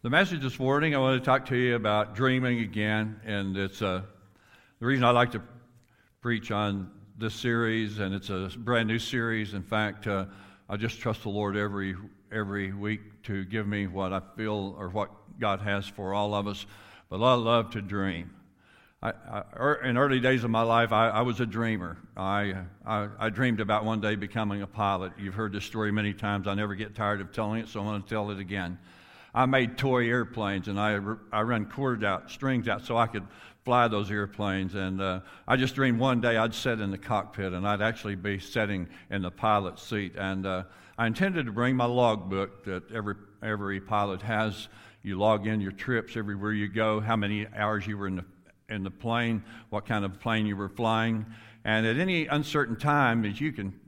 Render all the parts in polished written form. The message this morning, I want to talk to you about dreaming again, and it's the reason I like to preach on this series, and it's a brand new series. In fact, I just trust the Lord every week to give me what I feel or what God has for all of us, but I love to dream. In early days of my life, I was a dreamer. I dreamed about one day becoming a pilot. You've heard this story many times. I never get tired of telling it, so I want to tell it again. I made toy airplanes, and I ran cord out, strings out, so I could fly those airplanes. And I just dreamed one day I'd sit in the cockpit, and I'd actually be sitting in the pilot's seat. And I intended to bring my logbook that every pilot has. You log in your trips everywhere you go, how many hours you were in the plane, what kind of plane you were flying. And at any uncertain time, as you can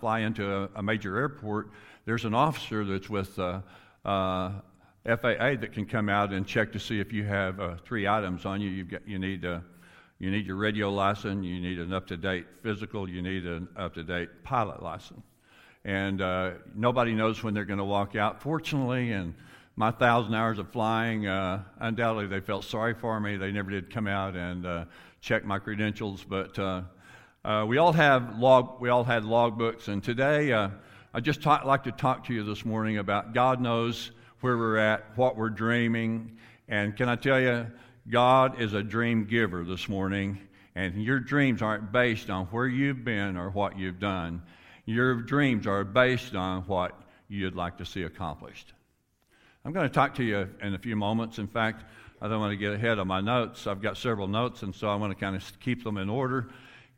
fly into a major airport, there's an officer that's with FAA that can come out and check to see if you have three items on you. You need your radio license, you need an up-to-date physical, you need an up-to-date pilot license. And nobody knows when they're going to walk out. Fortunately, in my 1,000 hours of flying, undoubtedly they felt sorry for me. They never did come out and check my credentials. But we all had logbooks, and today. I just like to talk to you this morning about God knows where we're at, what we're dreaming, and can I tell you, God is a dream giver this morning, and your dreams aren't based on where you've been or what you've done. Your dreams are based on what you'd like to see accomplished. I'm going to talk to you in a few moments. In fact, I don't want to get ahead of my notes. I've got several notes, and so I want to kind of keep them in order.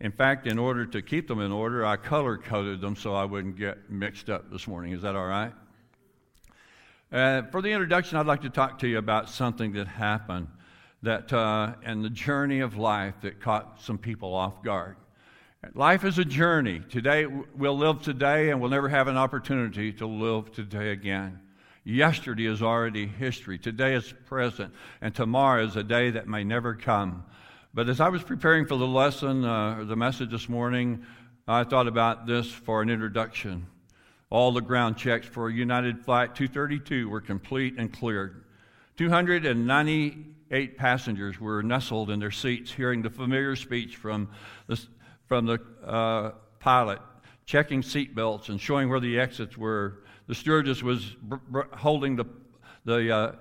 In fact, in order to keep them in order, I color-coded them so I wouldn't get mixed up this morning. Is that all right? For the introduction, I'd like to talk to you about something that happened that in the journey of life that caught some people off guard. Life is a journey. Today, we'll live today, and we'll never have an opportunity to live today again. Yesterday is already history. Today is present, and tomorrow is a day that may never come. But as I was preparing for the lesson, the message this morning, I thought about this for an introduction. All the ground checks for United Flight 232 were complete and cleared. 298 passengers were nestled in their seats, hearing the familiar speech from the pilot, checking seat belts and showing where the exits were. The stewardess was holding the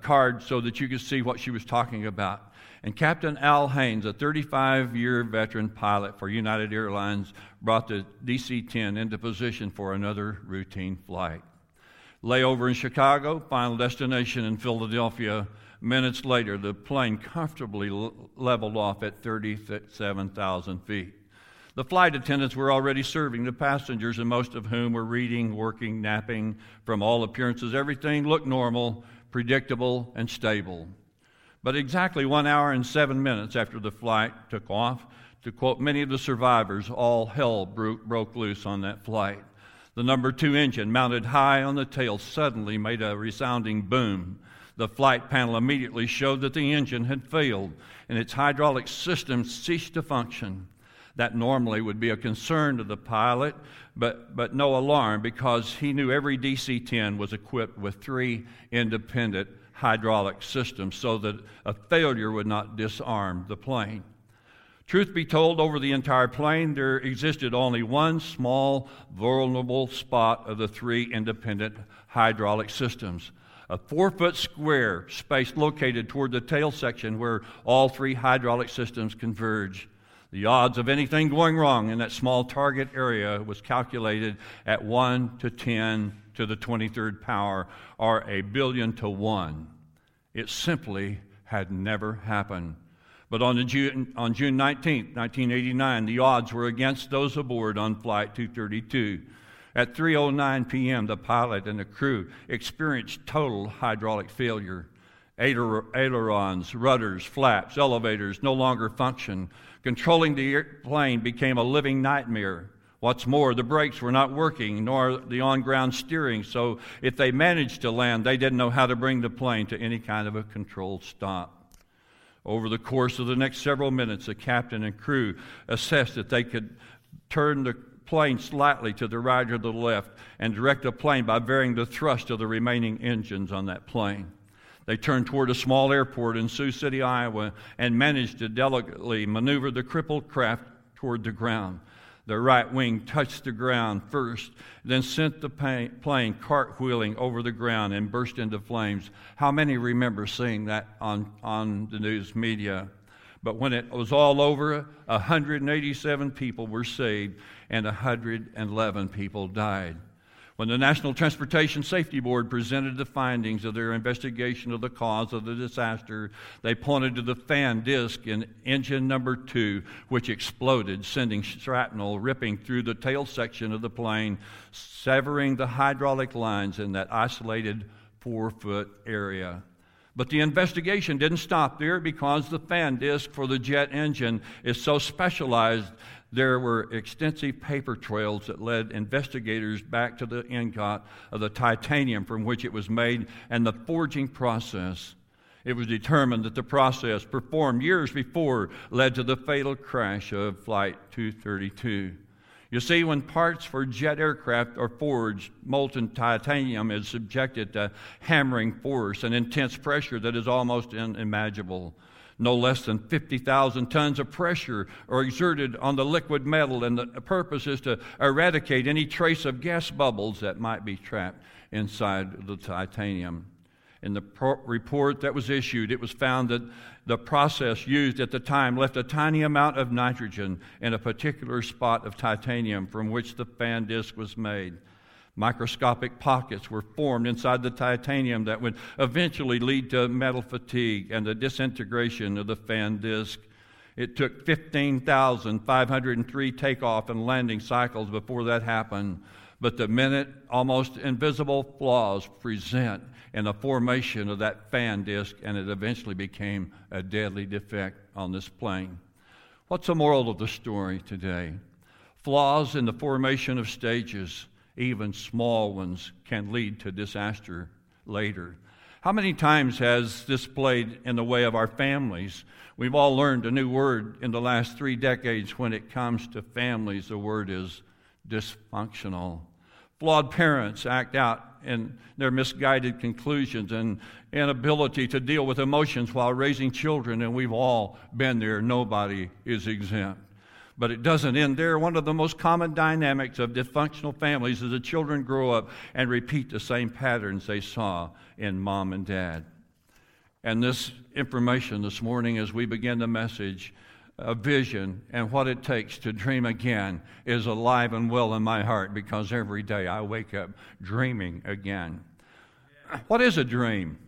card so that you could see what she was talking about. And Captain Al Haynes, a 35-year veteran pilot for United Airlines, brought the DC-10 into position for another routine flight. Layover in Chicago, final destination in Philadelphia. Minutes later, the plane comfortably leveled off at 37,000 feet. The flight attendants were already serving the passengers, and most of whom were reading, working, napping. From all appearances, everything looked normal, predictable, and stable. But exactly 1 hour and 7 minutes after the flight took off, to quote many of the survivors, all hell broke loose on that flight. The number 2 engine, mounted high on the tail, suddenly made a resounding boom. The flight panel immediately showed that the engine had failed, and its hydraulic system ceased to function. That normally would be a concern to the pilot, but no alarm, because he knew every DC-10 was equipped with 3 independent hydraulic system so that a failure would not disarm the plane. Truth be told, over the entire plane, there existed only one small, vulnerable spot of the 3 independent hydraulic systems, a 4-foot square space located toward the tail section where all 3 hydraulic systems converge. The odds of anything going wrong in that small target area was calculated at 1 to 10 to the 23rd power, or 1,000,000,000 to 1. It simply had never happened. But on June 19, 1989, the odds were against those aboard on Flight 232. At 3:09 p.m., the pilot and the crew experienced total hydraulic failure. Ailerons, rudders, flaps, elevators no longer functioned. Controlling the airplane became a living nightmare. What's more, the brakes were not working, nor the on-ground steering, so if they managed to land, they didn't know how to bring the plane to any kind of a controlled stop. Over the course of the next several minutes, the captain and crew assessed that they could turn the plane slightly to the right or the left and direct the plane by varying the thrust of the remaining engines on that plane. They turned toward a small airport in Sioux City, Iowa, and managed to delicately maneuver the crippled craft toward the ground. Their right wing touched the ground first, then sent the plane cartwheeling over the ground and burst into flames. How many remember seeing that on the news media? But when it was all over, 187 people were saved and 111 people died. When the National Transportation Safety Board presented the findings of their investigation of the cause of the disaster, they pointed to the fan disc in engine number 2, which exploded, sending shrapnel ripping through the tail section of the plane, severing the hydraulic lines in that isolated 4-foot area. But the investigation didn't stop there, because the fan disc for the jet engine is so specialized. There were extensive paper trails that led investigators back to the ingot of the titanium from which it was made and the forging process. It was determined that the process performed years before led to the fatal crash of Flight 232. You see, when parts for jet aircraft are forged, molten titanium is subjected to hammering force and intense pressure that is almost unimaginable. No less than 50,000 tons of pressure are exerted on the liquid metal, and the purpose is to eradicate any trace of gas bubbles that might be trapped inside the titanium. In the report that was issued, it was found that the process used at the time left a tiny amount of nitrogen in a particular spot of titanium from which the fan disc was made. Microscopic pockets were formed inside the titanium that would eventually lead to metal fatigue and the disintegration of the fan disc. It took 15,503 takeoff and landing cycles before that happened. But the minute, almost invisible flaws present in the formation of that fan disc, and it eventually became a deadly defect on this plane. What's the moral of the story today? Flaws in the formation of stages, even small ones, can lead to disaster later. How many times has this played in the way of our families? We've all learned a new word in the last 3 decades when it comes to families. The word is dysfunctional. Flawed parents act out in their misguided conclusions and inability to deal with emotions while raising children, and we've all been there. Nobody is exempt. But it doesn't end there. One of the most common dynamics of dysfunctional families is that children grow up and repeat the same patterns they saw in mom and dad. And this information this morning, as we begin the message, a vision and what it takes to dream again is alive and well in my heart, because every day I wake up dreaming again. What is a dream?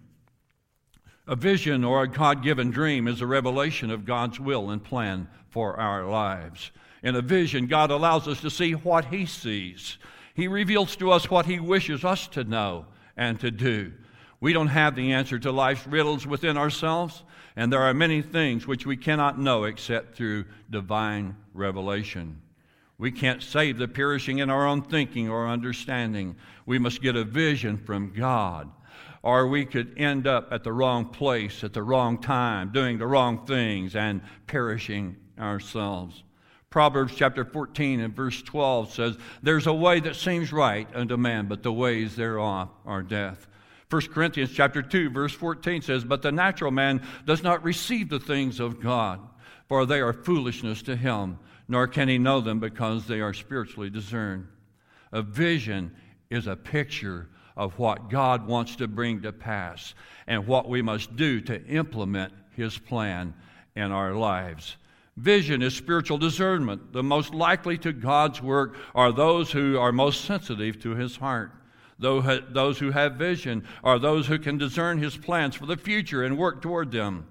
A vision or a God-given dream is a revelation of God's will and plan for our lives. In a vision, God allows us to see what He sees. He reveals to us what He wishes us to know and to do. We don't have the answer to life's riddles within ourselves, and there are many things which we cannot know except through divine revelation. We can't save the perishing in our own thinking or understanding. We must get a vision from God, or we could end up at the wrong place at the wrong time, doing the wrong things and perishing ourselves. Proverbs chapter 14 and verse 12 says, "There's a way that seems right unto man, but the ways thereof are death." 1 Corinthians chapter 2 verse 14 says, "But the natural man does not receive the things of God, for they are foolishness to him, nor can he know them, because they are spiritually discerned." A vision is a picture of what God wants to bring to pass and what we must do to implement His plan in our lives. Vision is spiritual discernment. The most likely to God's work are those who are most sensitive to His heart. Those who have vision are those who can discern His plans for the future and work toward them.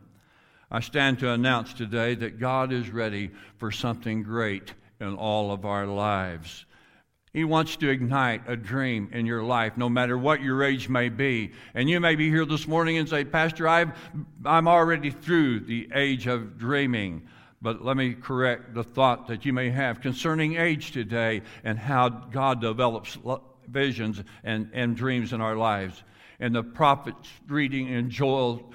I stand to announce today that God is ready for something great in all of our lives. He wants to ignite a dream in your life, no matter what your age may be. And you may be here this morning and say, "Pastor, I'm already through the age of dreaming." But let me correct the thought that you may have concerning age today and how God develops visions and dreams in our lives. in the prophet's reading in Joel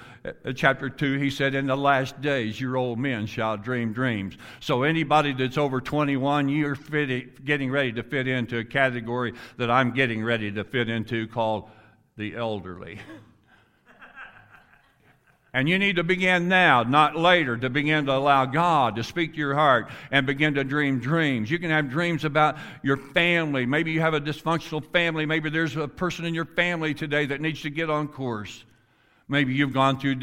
chapter 2, he said, in the last days your old men shall dream dreams. So anybody that's over 21, you're getting ready to fit into a category that I'm getting ready to fit into called the elderly. And you need to begin now, not later, to begin to allow God to speak to your heart and begin to dream dreams. You can have dreams about your family. Maybe you have a dysfunctional family. Maybe there's a person in your family today that needs to get on course. Maybe you've gone through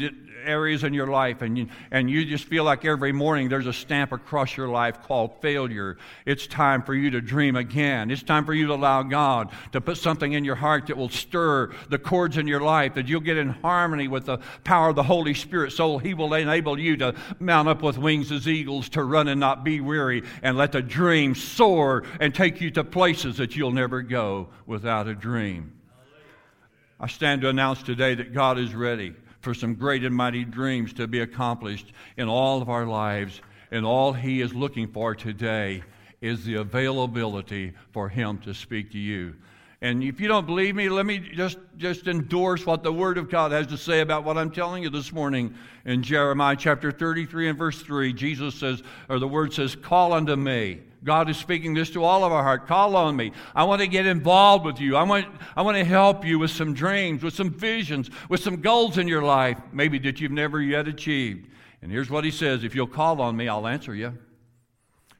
areas in your life and you just feel like every morning there's a stamp across your life called failure. It's time for you to dream again. It's time for you to allow God to put something in your heart that will stir the chords in your life, that you'll get in harmony with the power of the Holy Spirit, so He will enable you to mount up with wings as eagles, to run and not be weary, and let the dream soar and take you to places that you'll never go without a dream. I stand to announce today that God is ready for some great and mighty dreams to be accomplished in all of our lives, and all He is looking for today is the availability for Him to speak to you. And if you don't believe me, let me just endorse what the Word of God has to say about what I'm telling you this morning. In Jeremiah chapter 33 and verse 3, Jesus says, or the Word says, "Call unto me." God is speaking this to all of our heart. Call on me. I want to get involved with you. I want to help you with some dreams, with some visions, with some goals in your life, maybe that you've never yet achieved. And here's what He says, if you'll call on me, I'll answer you.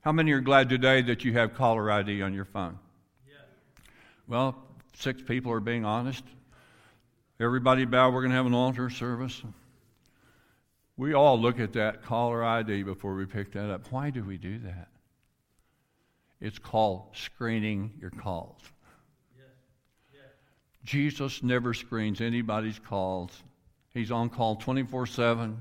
How many are glad today that you have caller ID on your phone? Yeah. Well, 6 people are being honest. Everybody bow. We're going to have an altar service. We all look at that caller ID before we pick that up. Why do we do that? It's called screening your calls. Yeah. Yeah. Jesus never screens anybody's calls. He's on call 24/7. And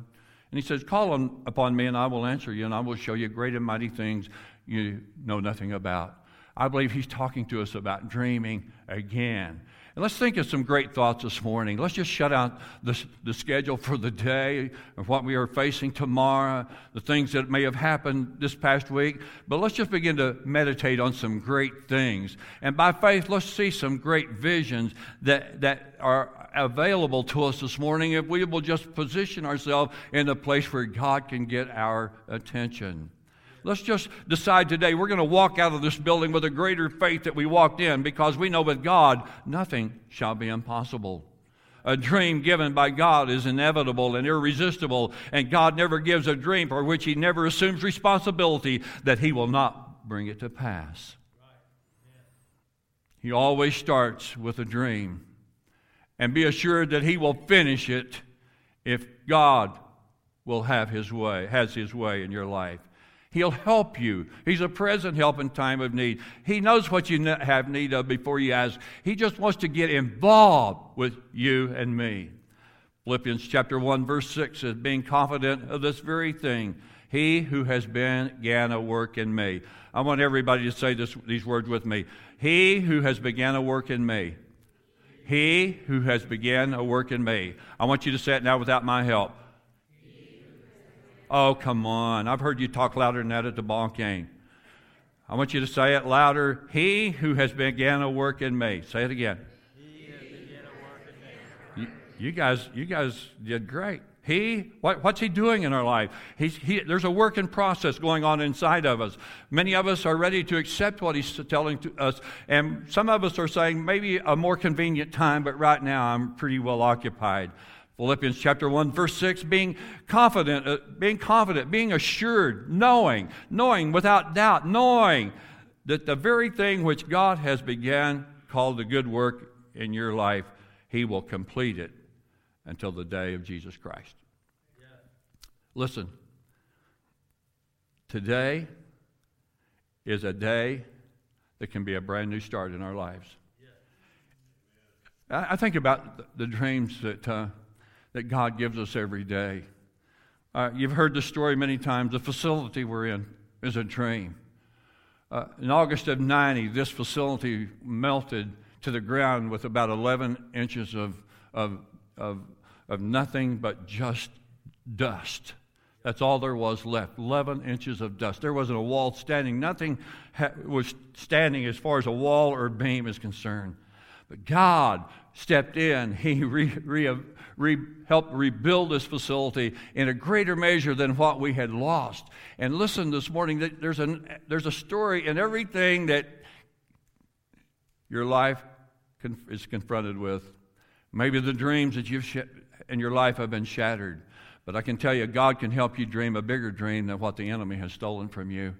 He says, call upon me and I will answer you, and I will show you great and mighty things you know nothing about. I believe He's talking to us about dreaming again. And let's think of some great thoughts this morning. Let's just shut out the schedule for the day of what we are facing tomorrow, the things that may have happened this past week. But let's just begin to meditate on some great things. And by faith, let's see some great visions that are available to us this morning if we will just position ourselves in a place where God can get our attention. Let's just decide today we're going to walk out of this building with a greater faith that we walked in, because we know with God nothing shall be impossible. A dream given by God is inevitable and irresistible, and God never gives a dream for which He never assumes responsibility that He will not bring it to pass. He always starts with a dream, and be assured that He will finish it if God will has His way in your life. He'll help you. He's a present help in time of need. He knows what you have need of before you ask. He just wants to get involved with you and me. Philippians chapter 1 verse 6 says, being confident of this very thing, He who has began a work in me. I want everybody to say these words with me. He who has began a work in me. He who has began a work in me. I want you to say it now without my help. Oh, come on. I've heard you talk louder than that at the ball game. I want you to say it louder. He who has began a work in me. Say it again. He has began a work in me. You guys did great. He, what's He doing in our life? There's a work in process going on inside of us. Many of us are ready to accept what He's telling to us, and some of us are saying, maybe a more convenient time, but right now I'm pretty well occupied. Philippians chapter 1, verse 6, being confident, being assured, knowing without doubt, knowing that the very thing which God has begun, called the good work in your life, He will complete it until the day of Jesus Christ. Yeah. Listen, today is a day that can be a brand new start in our lives. Yeah. I think about the dreams that God gives us every day. You've heard the story many times. The facility we're in is a dream. In August of 1990, this facility melted to the ground with about 11 inches of nothing but just dust. That's all there was left, 11 inches of dust. There wasn't a wall standing. Nothing was standing as far as a wall or beam is concerned. But God stepped in, he helped rebuild this facility in a greater measure than what we had lost. And listen this morning, that there's a story in everything that your life is confronted with. Maybe the dreams that you've in your life have been shattered. But I can tell you, God can help you dream a bigger dream than what the enemy has stolen from you.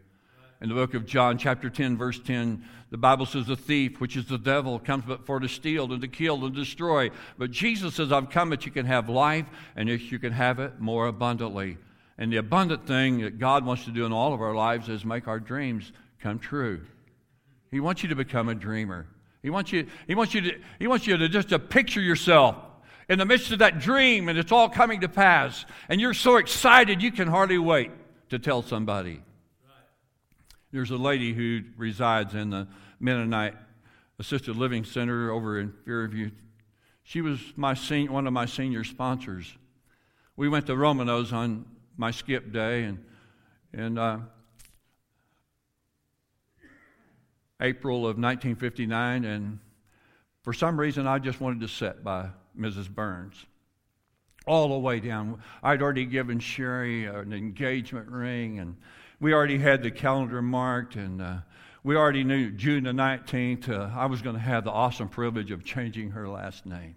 In the book of John, chapter 10, verse 10, the Bible says, "The thief, which is the devil, comes but for to steal and to kill and destroy. But Jesus says, I've come that you can have life and you can have it more abundantly." And the abundant thing that God wants to do in all of our lives is make our dreams come true. He wants you to become a dreamer. He wants you to just to picture yourself in the midst of that dream, and it's all coming to pass. And you're so excited you can hardly wait to tell somebody. There's a lady who resides in the Mennonite Assisted Living Center over in Fairview. She was one of my senior sponsors. We went to Romano's on my skip day in April of 1959, and for some reason I just wanted to sit by Mrs. Burns all the way down. I'd already given Sherry an engagement ring, and we already had the calendar marked, and we already knew June the 19th, I was going to have the awesome privilege of changing her last name.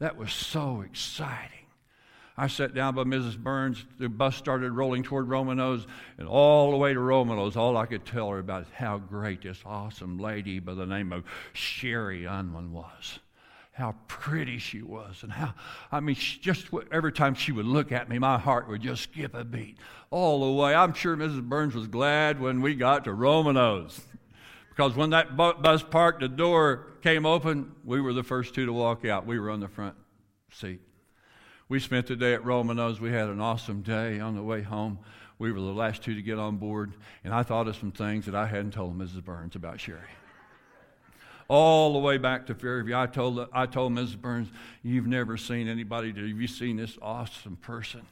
That was so exciting. I sat down by Mrs. Burns. The bus started rolling toward Romano's, and all the way to Romano's, all I could tell her about is how great this awesome lady by the name of Sherry Unwin was. How pretty she was, and every time she would look at me, my heart would just skip a beat all the way. I'm sure Mrs. Burns was glad when we got to Romano's, because when that bus parked, the door came open, we were the first two to walk out. We were on the front seat. We spent the day at Romano's. We had an awesome day. On the way home, we were the last two to get on board, and I thought of some things that I hadn't told Mrs. Burns about Sherry. All the way back to Fairview, I told Mrs. Burns, "You've never seen anybody. Have you seen this awesome person?"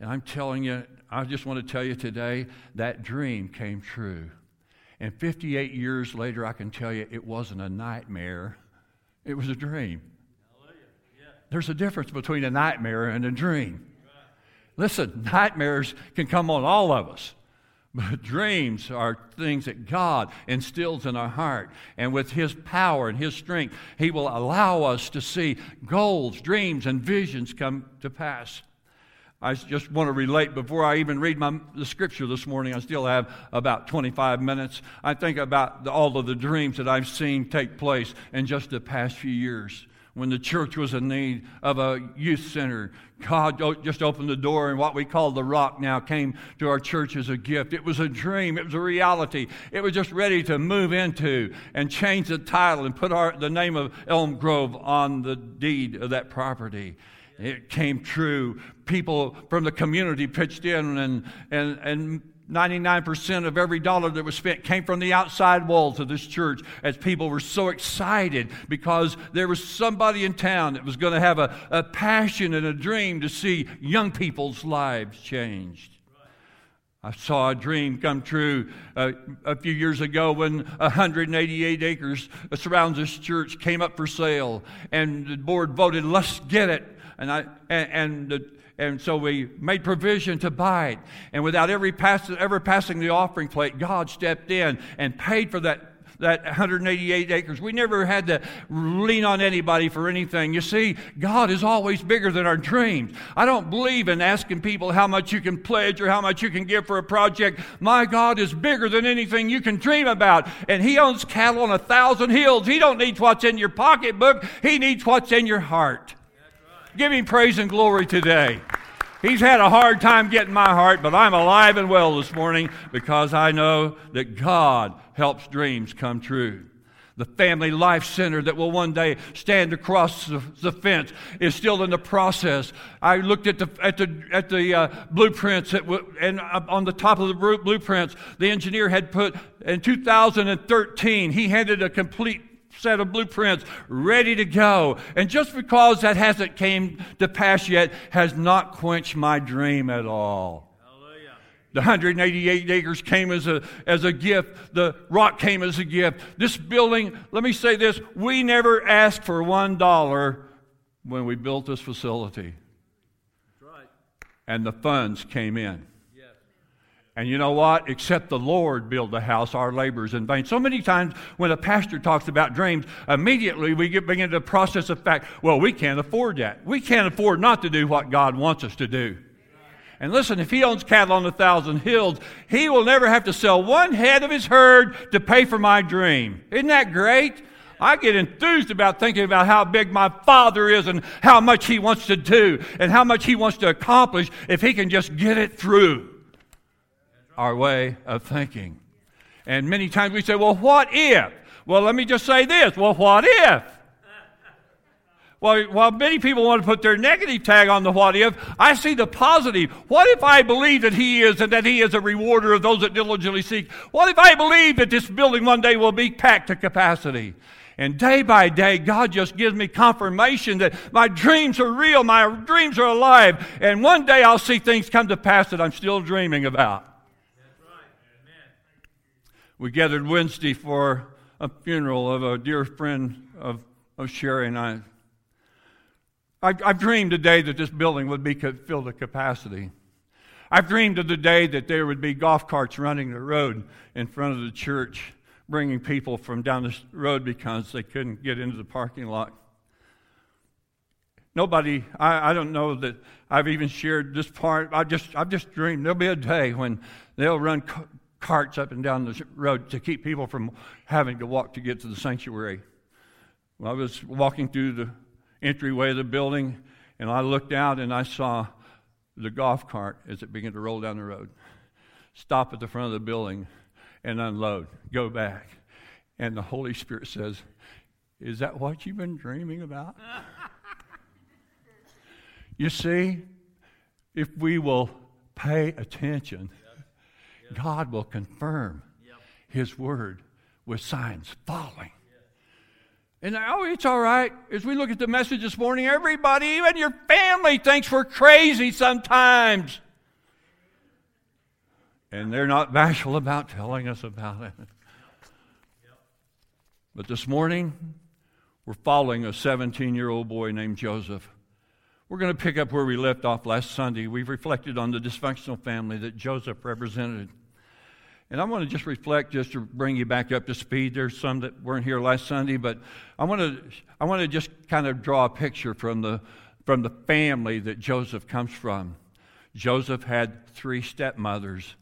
And I'm telling you, I just want to tell you today, that dream came true. And 58 years later, I can tell you it wasn't a nightmare. It was a dream. Yeah. There's a difference between a nightmare and a dream. Right. Listen, nightmares can come on all of us. But dreams are things that God instills in our heart. And with His power and His strength, He will allow us to see goals, dreams, and visions come to pass. I just want to relate, before I even read the scripture this morning, I still have about 25 minutes. I think about all of the dreams that I've seen take place in just the past few years. When the church was in need of a youth center, God just opened the door, and what we call the Rock now came to our church as a gift. It was a dream. It was a reality. It was just ready to move into and change the title and put the name of Elm Grove on the deed of that property. It came true. People from the community pitched in, and 99% of every dollar that was spent came from the outside walls of this church, as people were so excited because there was somebody in town that was going to have a passion and a dream to see young people's lives changed. I saw a dream come true a few years ago when 188 acres that surrounds this church came up for sale, and the board voted, "Let's get it." And so we made provision to buy it. And without ever passing the offering plate, God stepped in and paid for that 188 acres. We never had to lean on anybody for anything. You see, God is always bigger than our dreams. I don't believe in asking people how much you can pledge or how much you can give for a project. My God is bigger than anything you can dream about, and He owns cattle on 1,000 hills. He don't need what's in your pocketbook. He needs what's in your heart. Give Him praise and glory today. He's had a hard time getting my heart, but I'm alive and well this morning because I know that God helps dreams come true. The Family Life Center that will one day stand across the fence is still in the process. I looked at the blueprints, and on the top of the blueprints, the engineer had put, in 2013, he handed a complete set of blueprints ready to go. And just because that hasn't came to pass yet has not quenched my dream at all. Hallelujah. The 188 acres came as a gift. The rock came as a gift. This building, let me say this, we never asked for $1 when we built this facility. That's right. And the funds came in. Yes. And you know what? Except the Lord build the house, our labor is in vain. So many times when a pastor talks about dreams, immediately we begin to process the fact, well, we can't afford that. We can't afford not to do what God wants us to do. And listen, if he owns cattle on 1,000 hills, he will never have to sell one head of his herd to pay for my dream. Isn't that great? I get enthused about thinking about how big my Father is and how much he wants to do and how much he wants to accomplish if he can just get it through our way of thinking. And many times we say, well, what if? Well, let me just say this. Well, what if? Well, while many people want to put their negative tag on the what if, I see the positive. What if I believe that he is and that he is a rewarder of those that diligently seek? What if I believe that this building one day will be packed to capacity? And day by day, God just gives me confirmation that my dreams are real, my dreams are alive, and one day I'll see things come to pass that I'm still dreaming about. That's right. Amen. We gathered Wednesday for a funeral of a dear friend of Sherry and I. I've dreamed a day that this building would be filled to capacity. I've dreamed of the day that there would be golf carts running the road in front of the church, bringing people from down the road because they couldn't get into the parking lot. Nobody, I don't know that I've even shared this part. I've just dreamed there'll be a day when they'll run carts up and down the road to keep people from having to walk to get to the sanctuary. Well, I was walking through the entryway of the building, and I looked out and I saw the golf cart as it began to roll down the road, stop at the front of the building and unload, go back. And the Holy Spirit says, is that what you've been dreaming about? You see, if we will pay attention, yep. God will confirm his word with signs following. And it's all right. As we look at the message this morning, everybody, even your family, thinks we're crazy sometimes. And they're not bashful about telling us about it. But this morning, we're following a 17-year-old boy named Joseph. We're going to pick up where we left off last Sunday. We've reflected on the dysfunctional family that Joseph represented. And I want to just reflect, just to bring you back up to speed. There's some that weren't here last Sunday, but I want to just kind of draw a picture from the family that Joseph comes from. Joseph had 3 stepmothers,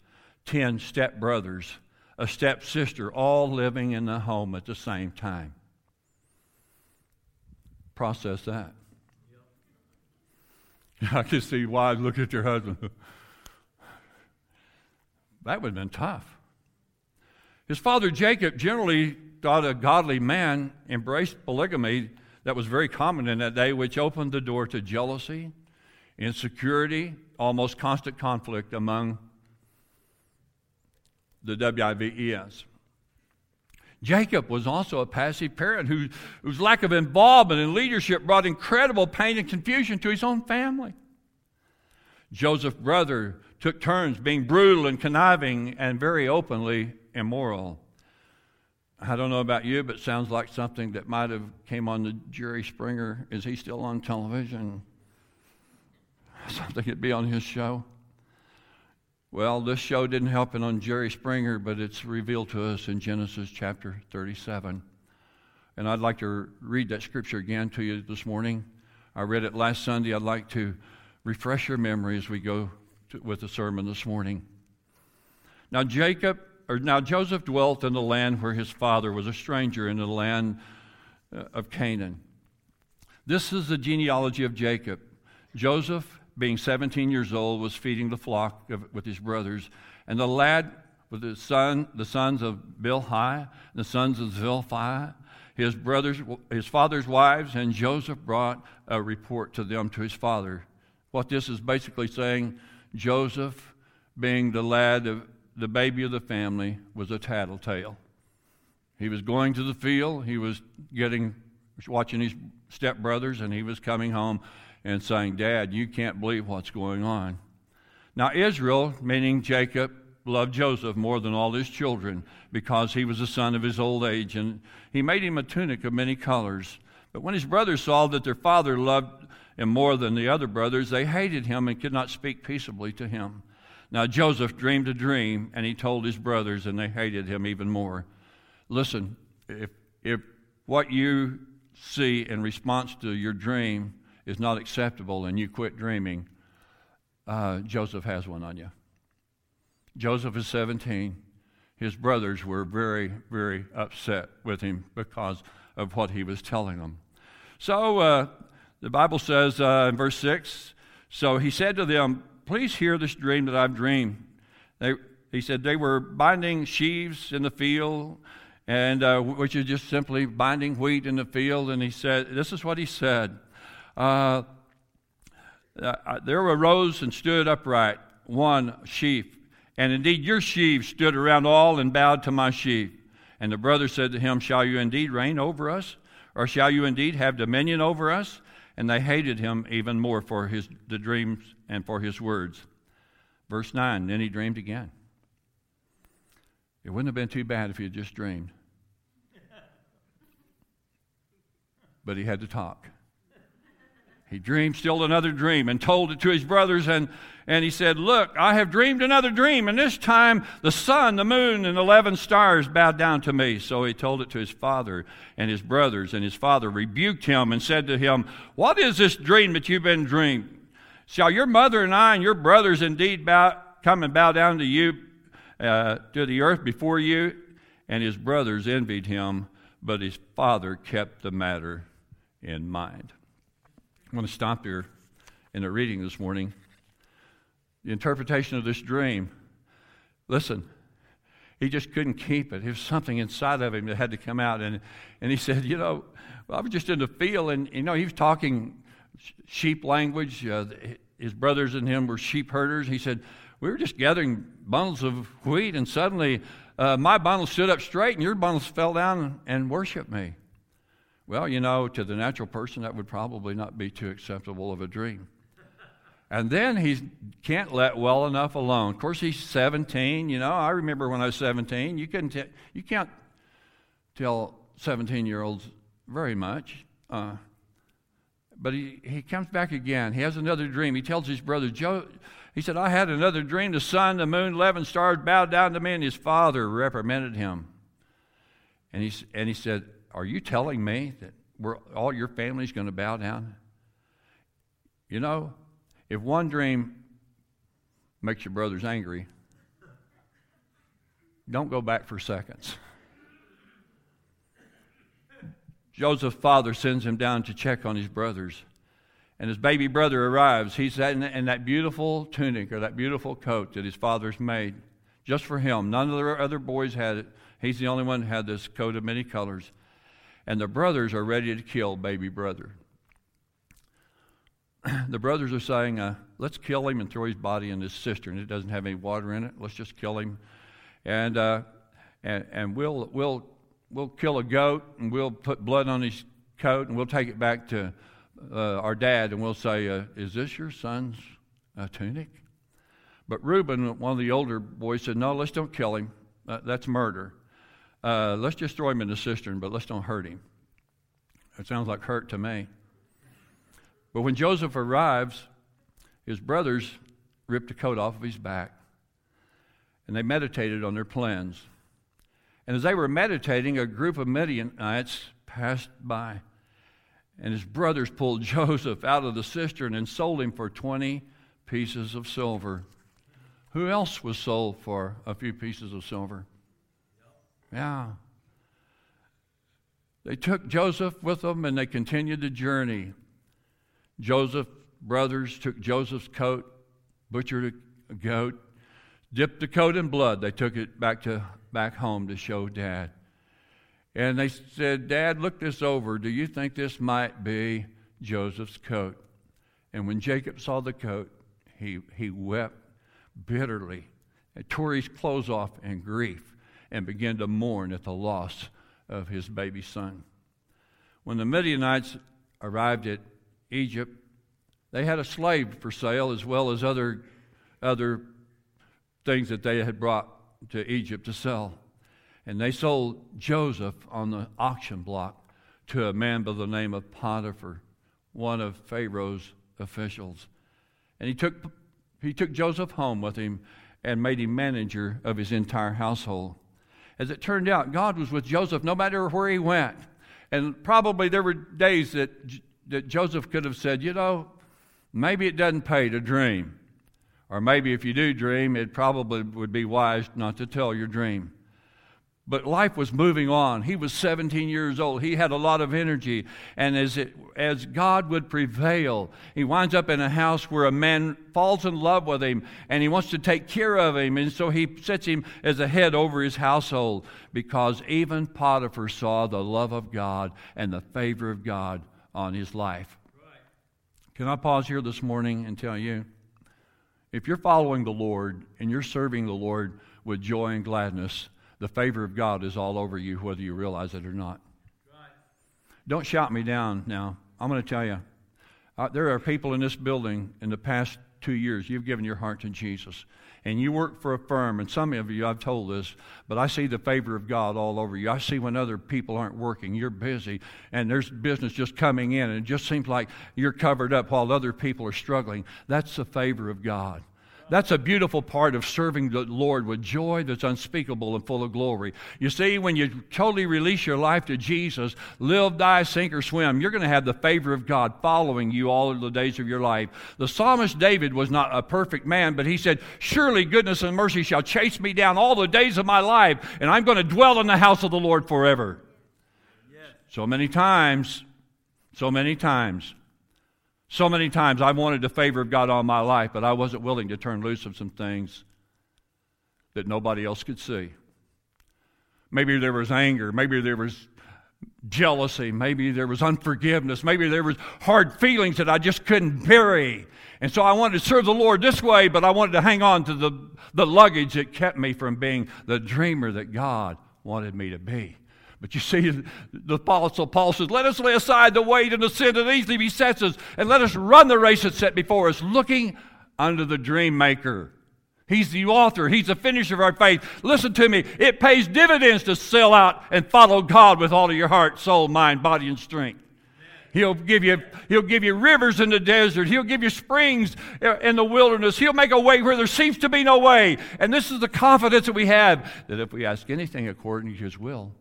10 stepbrothers, a stepsister, all living in the home at the same time. Process that. Yep. I can see wives look at their husband. That would have been tough. His father, Jacob, generally thought a godly man embraced polygamy that was very common in that day, which opened the door to jealousy, insecurity, almost constant conflict among the WIVES. Jacob was also a passive parent whose lack of involvement and leadership brought incredible pain and confusion to his own family. Joseph's brother took turns being brutal and conniving and very openly immoral. I don't know about you, but it sounds like something that might have came on to Jerry Springer. Is he still on television? Something that'd be on his show. Well, this show didn't help it on Jerry Springer, but it's revealed to us in Genesis chapter 37. And I'd like to read that scripture again to you this morning. I read it last Sunday. I'd like to refresh your memory as we go with the sermon this morning. Now Joseph dwelt in the land where his father was a stranger, in the land of Canaan. This is the genealogy of Jacob. Joseph, being 17 years old, was feeding the flock with his brothers, and the lad with his son, the sons of Bilhah, the sons of Zilpah, his brothers, his father's wives, and Joseph brought a report to them to his father. What this is basically saying, Joseph, being the lad, of the baby of the family, was a tattletale. He was going to the field, he was watching his stepbrothers, and he was coming home and saying, Dad, you can't believe what's going on. Now Israel, meaning Jacob, loved Joseph more than all his children because he was a son of his old age, and he made him a tunic of many colors. But when his brothers saw that their father loved him more than the other brothers, they hated him and could not speak peaceably to him. Now Joseph dreamed a dream, and he told his brothers, and they hated him even more. Listen, if what you see in response to your dream is not acceptable and you quit dreaming, Joseph has one on you. Joseph is 17. His brothers were very, very upset with him because of what he was telling them. So the Bible says in verse 6, so he said to them, please hear this dream that I've dreamed. He said they were binding sheaves in the field, and which is just simply binding wheat in the field. And he said, this is what he said. There arose and stood upright one sheaf, and indeed your sheaves stood around all and bowed to my sheaf. And the brother said to him, shall you indeed reign over us? Or shall you indeed have dominion over us? And they hated him even more for the dreams and for his words. Verse 9, then he dreamed again. It wouldn't have been too bad if he had just dreamed. But he had to talk. He dreamed still another dream and told it to his brothers, and he said, look, I have dreamed another dream, and this time the sun, the moon, and 11 stars bowed down to me. So he told it to his father and his brothers, and his father rebuked him and said to him, what is this dream that you've been dreamed? Shall your mother and I and your brothers indeed come and bow down to you, to the earth before you? And his brothers envied him, but his father kept the matter in mind. I'm going to stop here in the reading this morning. The interpretation of this dream. Listen, he just couldn't keep it. There was something inside of him that had to come out. And he said, I was just in the field, and, he was talking sheep language. His brothers and him were sheep herders. He said, we were just gathering bundles of wheat, and suddenly my bundle stood up straight, and your bundles fell down and worshiped me. Well, to the natural person, that would probably not be too acceptable of a dream. And then he can't let well enough alone. Of course, he's 17. I remember when I was 17. You can't tell 17-year-olds very much. But he comes back again. He has another dream. He tells his brother, Joe, he said, I had another dream. The sun, the moon, 11 stars bowed down to me, and his father reprimanded him. And he said, are you telling me that all your family's going to bow down? If one dream makes your brothers angry, don't go back for seconds. Joseph's father sends him down to check on his brothers, and his baby brother arrives. He's in that beautiful tunic or that beautiful coat that his father's made just for him. None of the other boys had it. He's the only one who had this coat of many colors. And the brothers are ready to kill baby brother. The brothers are saying, let's kill him and throw his body in this cistern. It doesn't have any water in it. Let's just kill him. And we'll kill a goat, and we'll put blood on his coat, and we'll take it back to our dad, and we'll say, is this your son's tunic? But Reuben, one of the older boys, said, no, let's don't kill him. That's murder. Let's just throw him in the cistern, but let's don't hurt him. It sounds like hurt to me. But when Joseph arrives, his brothers ripped the coat off of his back, and they meditated on their plans. And as they were meditating, a group of Midianites passed by, and his brothers pulled Joseph out of the cistern and sold him for 20 pieces of silver. Who else was sold for a few pieces of silver? Yeah. They took Joseph with them, and they continued the journey. Joseph's brothers took Joseph's coat, butchered a goat, dipped the coat in blood. They took it back home to show Dad. And they said, Dad, look this over. Do you think this might be Joseph's coat? And when Jacob saw the coat, he wept bitterly and tore his clothes off in grief and began to mourn at the loss of his baby son. When the Midianites arrived at Egypt, they had a slave for sale as well as other other things that they had brought to Egypt to sell. And they sold Joseph on the auction block to a man by the name of Potiphar, one of Pharaoh's officials. And he took Joseph home with him and made him manager of his entire household. As it turned out, God was with Joseph no matter where he went. And probably there were days that Joseph could have said, you know, maybe it doesn't pay to dream. Or maybe if you do dream, it probably would be wise not to tell your dream. But life was moving on. He was 17 years old. He had a lot of energy. And as God would prevail, he winds up in a house where a man falls in love with him, and he wants to take care of him. And so he sets him as a head over his household, because even Potiphar saw the love of God and the favor of God on his life. Right. Can I pause here this morning and tell you, if you're following the Lord and you're serving the Lord with joy and gladness, the favor of God is all over you, whether you realize it or not. Right. Don't shout me down now. I'm going to tell you, there are people in this building in the past 2 years, you've given your heart to Jesus, and you work for a firm, and some of you, I've told this, but I see the favor of God all over you. I see when other people aren't working, you're busy, and there's business just coming in, and it just seems like you're covered up while other people are struggling. That's the favor of God. That's a beautiful part of serving the Lord with joy that's unspeakable and full of glory. You see, when you totally release your life to Jesus, live, die, sink, or swim, you're going to have the favor of God following you all of the days of your life. The psalmist David was not a perfect man, but he said, surely goodness and mercy shall chase me down all the days of my life, and I'm going to dwell in the house of the Lord forever. Yes. So many times I wanted the favor of God on my life, but I wasn't willing to turn loose of some things that nobody else could see. Maybe there was anger. Maybe there was jealousy. Maybe there was unforgiveness. Maybe there was hard feelings that I just couldn't bury. And so I wanted to serve the Lord this way, but I wanted to hang on to the luggage that kept me from being the dreamer that God wanted me to be. But you see, the Apostle Paul says, let us lay aside the weight and the sin that easily besets us, and let us run the race that's set before us, looking unto the dream maker. He's the author. He's the finisher of our faith. Listen to me. It pays dividends to sell out and follow God with all of your heart, soul, mind, body, and strength. He'll give you rivers in the desert. He'll give you springs in the wilderness. He'll make a way where there seems to be no way. And this is the confidence that we have, that if we ask anything according to His will,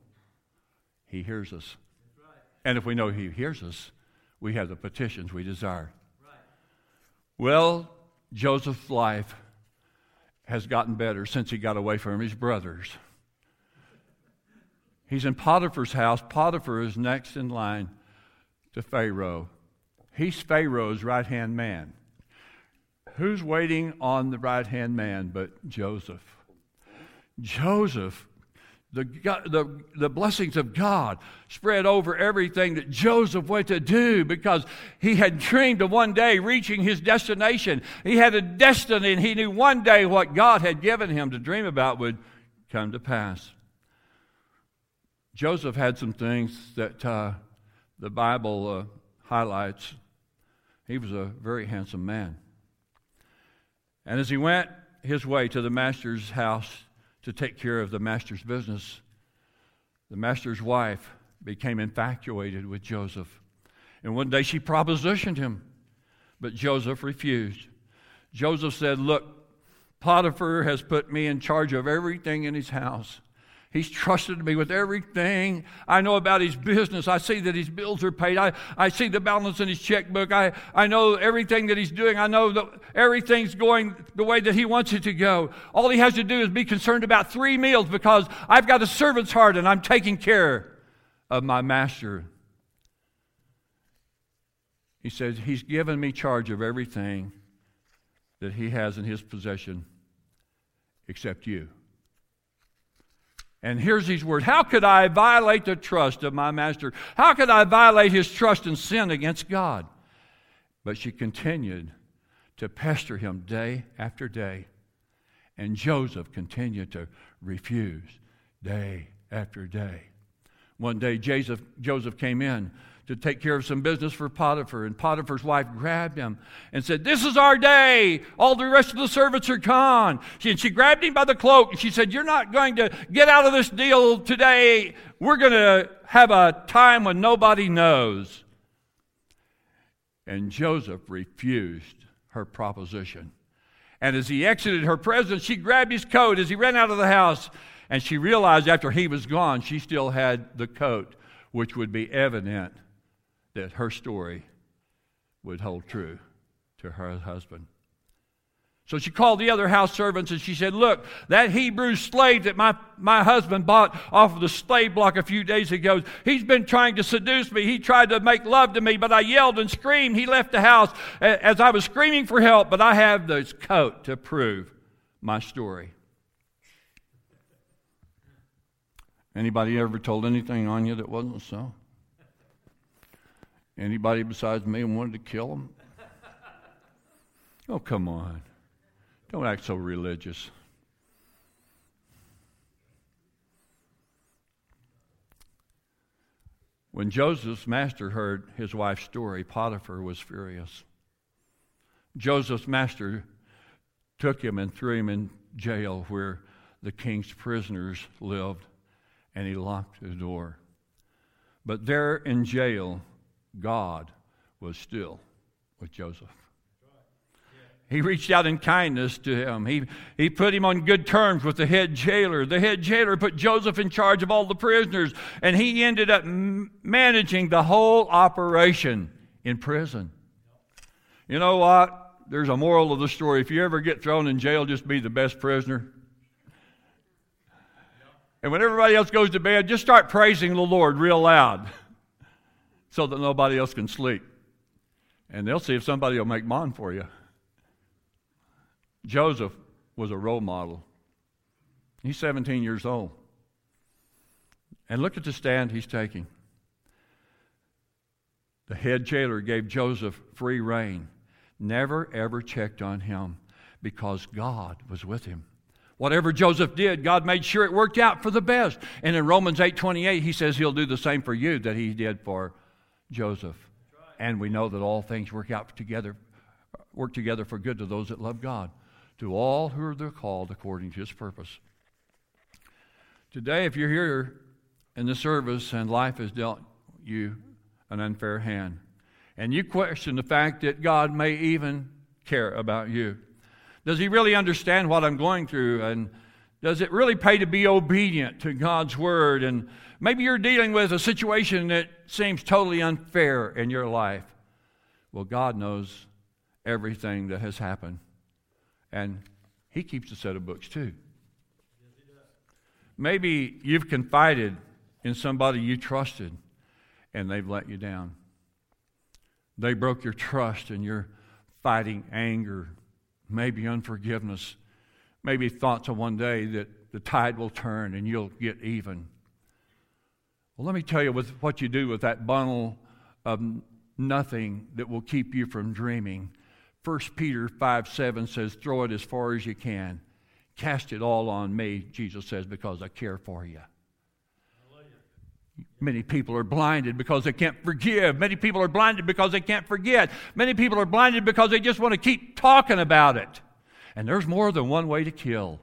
He hears us. Right. And if we know He hears us, we have the petitions we desire. Right. Well, Joseph's life has gotten better since he got away from his brothers. He's in Potiphar's house. Potiphar is next in line to Pharaoh. He's Pharaoh's right-hand man. Who's waiting on the right-hand man but Joseph? Joseph, the blessings of God spread over everything that Joseph went to do, because he had dreamed of one day reaching his destination. He had a destiny, and he knew one day what God had given him to dream about would come to pass. Joseph had some things that the Bible highlights. He was a very handsome man. And as he went his way to the master's house to take care of the master's business, the master's wife became infatuated with Joseph. And one day she propositioned him, but Joseph refused. Joseph said, look, Potiphar has put me in charge of everything in his house. He's trusted me with everything. I know about his business. I see that his bills are paid. I see the balance in his checkbook. I know everything that he's doing. I know that everything's going the way that he wants it to go. All he has to do is be concerned about three meals, because I've got a servant's heart and I'm taking care of my master. He says, he's given me charge of everything that he has in his possession except you. And here's these words: how could I violate the trust of my master? How could I violate his trust and sin against God? But she continued to pester him day after day. And Joseph continued to refuse day after day. One day, Joseph came in to take care of some business for Potiphar. And Potiphar's wife grabbed him and said, "This is our day. All the rest of the servants are gone." She grabbed him by the cloak and she said, "You're not going to get out of this deal today. We're going to have a time when nobody knows." And Joseph refused her proposition. And as he exited her presence, she grabbed his coat as he ran out of the house. And she realized after he was gone, she still had the coat, which would be evident that her story would hold true to her husband. So she called the other house servants and she said, "Look, that Hebrew slave that my husband bought off of the slave block a few days ago, he's been trying to seduce me. He tried to make love to me, but I yelled and screamed. He left the house as I was screaming for help, but I have this coat to prove my story." Anybody ever told anything on you that wasn't so? Anybody besides me wanted to kill him? Oh, come on. Don't act so religious. When Joseph's master heard his wife's story, Potiphar was furious. Joseph's master took him and threw him in jail where the king's prisoners lived, and he locked the door. But there in jail, God was still with Joseph. He reached out in kindness to him. He put him on good terms with the head jailer. The head jailer put Joseph in charge of all the prisoners, and he ended up managing the whole operation in prison. You know what? There's a moral of the story. If you ever get thrown in jail, just be the best prisoner. And when everybody else goes to bed, just start praising the Lord real loud so that nobody else can sleep. And they'll see if somebody will make mine for you. Joseph was a role model. He's 17 years old. And look at the stand he's taking. The head jailer gave Joseph free rein. Never, ever checked on him because God was with him. Whatever Joseph did, God made sure it worked out for the best. And in Romans 8:28, he says he'll do the same for you that he did for Joseph. And we know that all things work together for good to those that love God, to all who are called according to his purpose. Today, if you're here in the service and life has dealt you an unfair hand, and you question the fact that God may even care about you, does he really understand what I'm going through? And does it really pay to be obedient to God's word? And maybe you're dealing with a situation that seems totally unfair in your life. Well, God knows everything that has happened. And he keeps a set of books too. Maybe you've confided in somebody you trusted and they've let you down. They broke your trust and you're fighting anger. Maybe unforgiveness, maybe thoughts of one day that the tide will turn and you'll get even. Well, let me tell you with what you do with that bundle of nothing that will keep you from dreaming. 1 Peter 5:7 says, "Throw it as far as you can. Cast it all on me," Jesus says, "because I care for you." Many people are blinded because they can't forgive. Many people are blinded because they can't forget. Many people are blinded because they just want to keep talking about it. And there's more than one way to kill.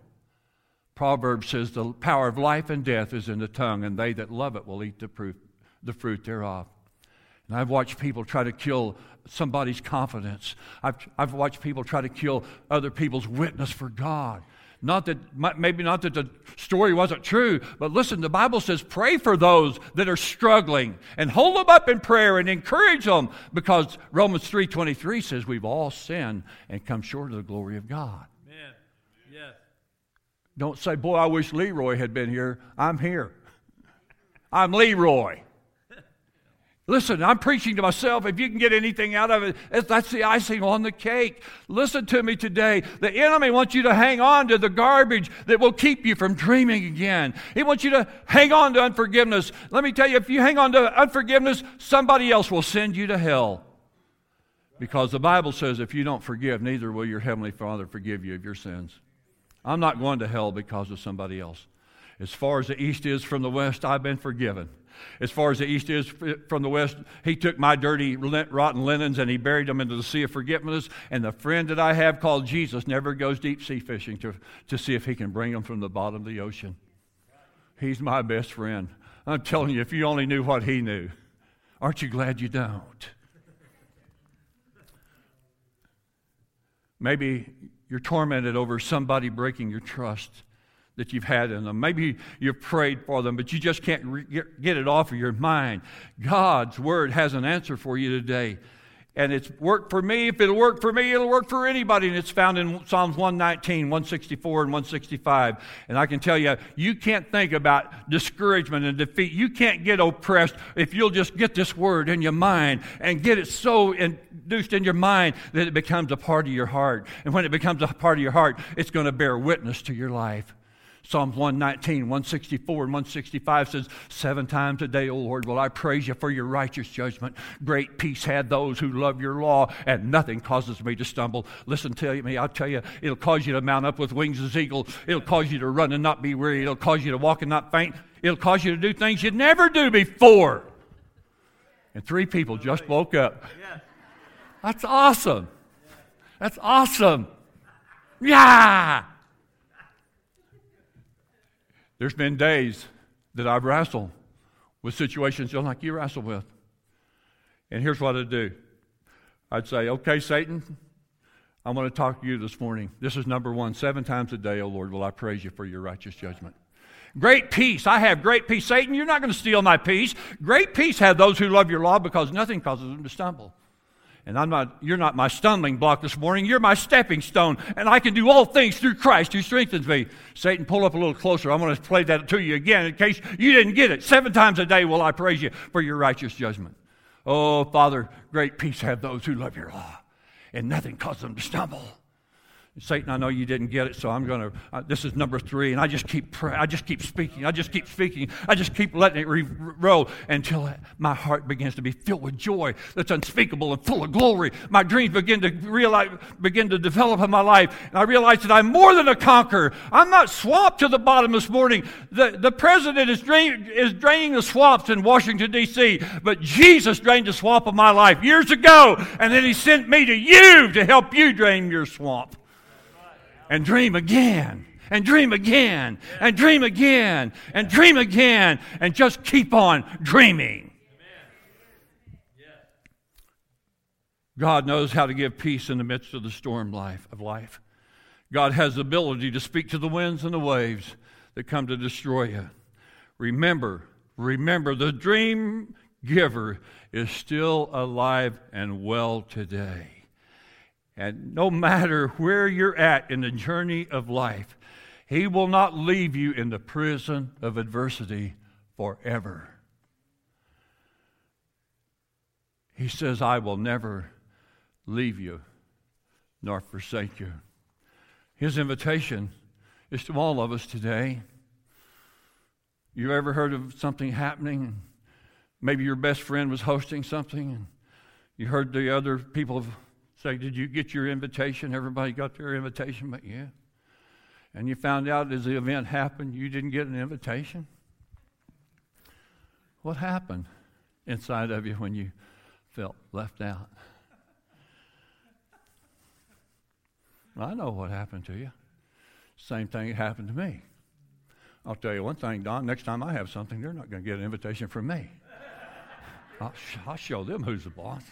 Proverbs says the power of life and death is in the tongue, and they that love it will eat the fruit thereof. And I've watched people try to kill somebody's confidence. I've watched people try to kill other people's witness for God. Maybe not that the story wasn't true, but listen, the Bible says pray for those that are struggling and hold them up in prayer and encourage them, because Romans 3:23 says we've all sinned and come short of the glory of God. Amen. Yeah. Don't say, "Boy, I wish Leroy had been here." I'm here. I'm Leroy. Listen, I'm preaching to myself. If you can get anything out of it, that's the icing on the cake. Listen to me today. The enemy wants you to hang on to the garbage that will keep you from dreaming again. He wants you to hang on to unforgiveness. Let me tell you, if you hang on to unforgiveness, somebody else will send you to hell. Because the Bible says if you don't forgive, neither will your heavenly Father forgive you of your sins. I'm not going to hell because of somebody else. As far as the east is from the west, I've been forgiven. As far as the east is from the west, he took my dirty, rotten linens and he buried them into the sea of forgetfulness. And the friend that I have called Jesus never goes deep sea fishing to see if he can bring them from the bottom of the ocean. He's my best friend. I'm telling you, if you only knew what he knew, aren't you glad you don't? Maybe you're tormented over somebody breaking your trust that you've had in them. Maybe you've prayed for them, but you just can't get it off of your mind. God's Word has an answer for you today. And it's worked for me. If it'll work for me, it'll work for anybody. And it's found in Psalms 119, 164, and 165. And I can tell you, you can't think about discouragement and defeat. You can't get oppressed if you'll just get this word in your mind and get it so induced in your mind that it becomes a part of your heart. And when it becomes a part of your heart, it's going to bear witness to your life. Psalms 119, 164, and 165 says, 7 times a day, O Lord, will I praise you for your righteous judgment. Great peace had those who love your law, and nothing causes me to stumble. Listen to me, I'll tell you, it'll cause you to mount up with wings as eagles. It'll cause you to run and not be weary. It'll cause you to walk and not faint. It'll cause you to do things you'd never do before. And 3 people just woke up. That's awesome. That's awesome. Yeah! There's been days that I've wrestled with situations just like you wrestle with. And here's what I'd do. I'd say, okay, Satan, I want to talk to you this morning. This is number 1. 7 times a day, O Lord, will I praise you for your righteous judgment. Great peace. I have great peace. Satan, you're not going to steal my peace. Great peace have those who love your law because nothing causes them to stumble. And you're not my stumbling block this morning. You're my stepping stone. And I can do all things through Christ who strengthens me. Satan, pull up a little closer. I'm going to play that to you again in case you didn't get it. 7 times a day will I praise you for your righteous judgment. Oh, Father, great peace have those who love your law. And nothing causes them to stumble. Satan, I know you didn't get it, so I'm going to, this is number 3, and I just keep praying, I just keep speaking, I just keep speaking, I just keep letting it roll until my heart begins to be filled with joy that's unspeakable and full of glory. My dreams begin to develop in my life, and I realize that I'm more than a conqueror. I'm not swamped to the bottom this morning. The president is draining the swamps in Washington, D.C., but Jesus drained the swamp of my life years ago, and then he sent me to you to help you drain your swamp. And dream again, and dream again, and dream again, and dream again, and just keep on dreaming. God knows how to give peace in the midst of the storm of life. God has the ability to speak to the winds and the waves that come to destroy you. Remember, the dream giver is still alive and well today. And no matter where you're at in the journey of life, he will not leave you in the prison of adversity forever. He says, I will never leave you nor forsake you. His invitation is to all of us today. You ever heard of something happening? Maybe your best friend was hosting something, and you heard the other people say, did you get your invitation? Everybody got their invitation, but yeah. And you found out as the event happened, you didn't get an invitation. What happened inside of you when you felt left out? Well, I know what happened to you. Same thing happened to me. I'll tell you one thing, Don, next time I have something, they're not going to get an invitation from me. I'll show them who's the boss.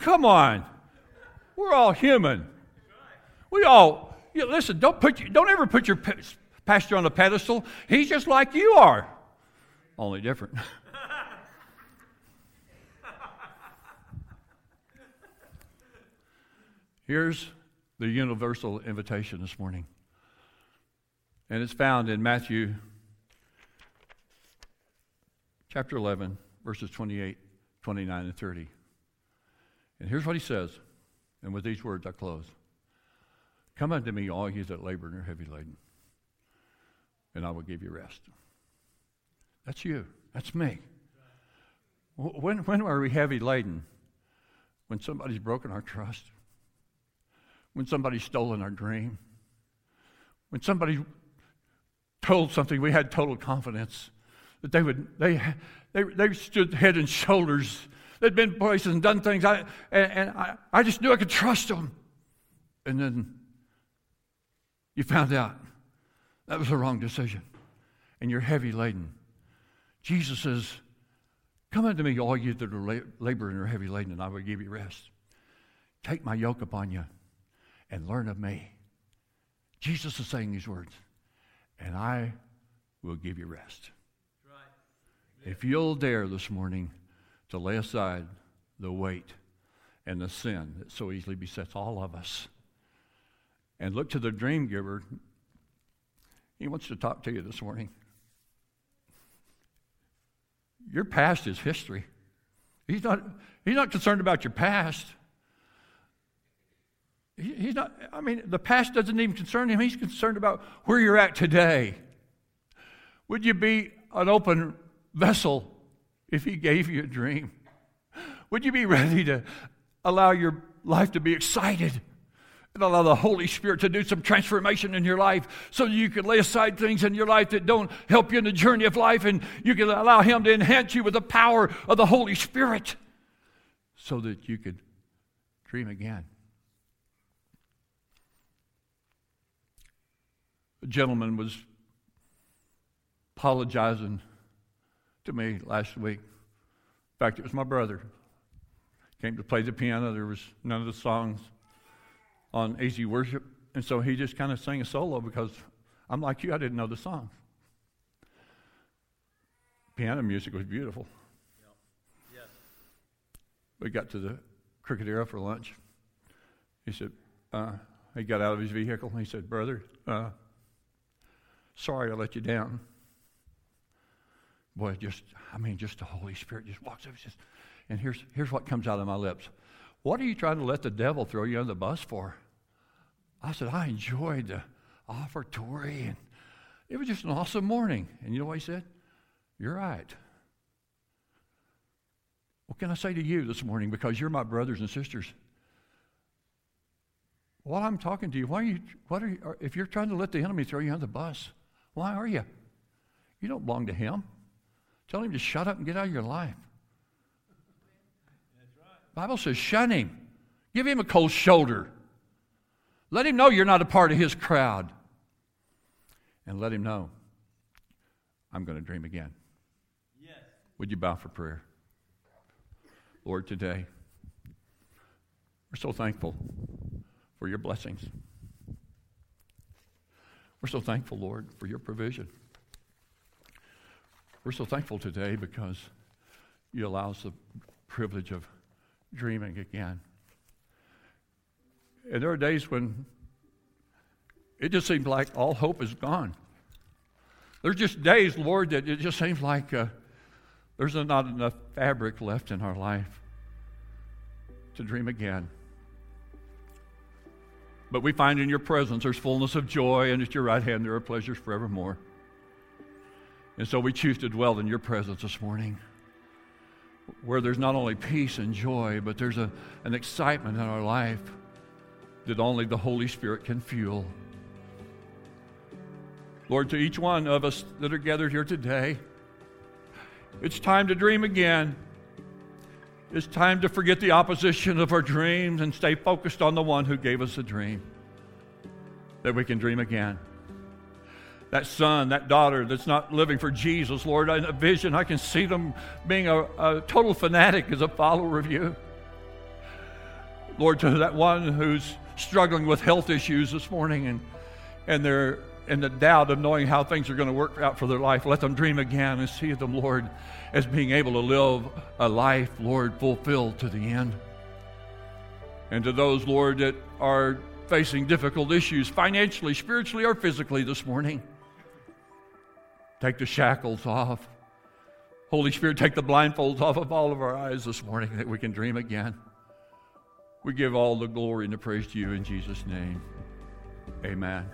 Come on, we're all human. Listen. Don't ever put your pastor on a pedestal. He's just like you are, only different. Here's the universal invitation this morning, and it's found in Matthew chapter 11, verses 28, 29, and 30. And here's what he says, and with these words I close. Come unto me, all ye that labor and are heavy laden, and I will give you rest. That's you. That's me. When are we heavy laden? When somebody's broken our trust. When somebody's stolen our dream. When somebody's told something, we had total confidence that they would. They stood head and shoulders. They'd been places and done things. I just knew I could trust them. And then you found out that was the wrong decision, and you're heavy laden. Jesus says, "Come unto me, all you that are laboring and are heavy laden, and I will give you rest. Take my yoke upon you, and learn of me." Jesus is saying these words, and I will give you rest. Right. If you'll dare this morning to lay aside the weight and the sin that so easily besets all of us, and look to the dream giver, he wants to talk to you this morning. Your past is history. He's not concerned about your past. He's not. I mean, the past doesn't even concern him. He's concerned about where you're at today. Would you be an open vessel if he gave you a dream? Would you be ready to allow your life to be excited and allow the Holy Spirit to do some transformation in your life so you can lay aside things in your life that don't help you in the journey of life, and you can allow him to enhance you with the power of the Holy Spirit so that you could dream again? A gentleman was apologizing to me last week. In fact, it was my brother. Came to play the piano. There was none of the songs on Easy Worship. And so he just kind of sang a solo because I'm like you, I didn't know the songs. Piano music was beautiful. Yep. Yes. We got to the Cricket Arrow for lunch. He said, he got out of his vehicle and he said, "Brother, sorry I let you down." Boy, just the Holy Spirit just walks up and says, and here's what comes out of my lips. "What are you trying to let the devil throw you under the bus for?" I said, "I enjoyed the offertory, and it was just an awesome morning." And you know what he said? "You're right." What can I say to you this morning? Because you're my brothers and sisters. While I'm talking to you, if you're trying to let the enemy throw you under the bus, why are you? You don't belong to him. Tell him to shut up and get out of your life. That's right. The Bible says shun him. Give him a cold shoulder. Let him know you're not a part of his crowd. And let him know, I'm going to dream again. Yes. Would you bow for prayer? Lord, today, we're so thankful for your blessings. We're so thankful, Lord, for your provision. We're so thankful today because you allow us the privilege of dreaming again. And there are days when it just seems like all hope is gone. There's just days, Lord, that it just seems like there's not enough fabric left in our life to dream again. But we find in your presence there's fullness of joy, and at your right hand there are pleasures forevermore. And so we choose to dwell in your presence this morning, where there's not only peace and joy, but there's an excitement in our life that only the Holy Spirit can fuel. Lord, to each one of us that are gathered here today, it's time to dream again. It's time to forget the opposition of our dreams and stay focused on the one who gave us a dream, that we can dream again. That son, that daughter that's not living for Jesus, Lord, in a vision, I can see them being a total fanatic as a follower of you. Lord, to that one who's struggling with health issues this morning and they're in the doubt of knowing how things are going to work out for their life, let them dream again and see them, Lord, as being able to live a life, Lord, fulfilled to the end. And to those, Lord, that are facing difficult issues financially, spiritually, or physically this morning, take the shackles off. Holy Spirit, take the blindfolds off of all of our eyes this morning that we can dream again. We give all the glory and the praise to you in Jesus' name. Amen.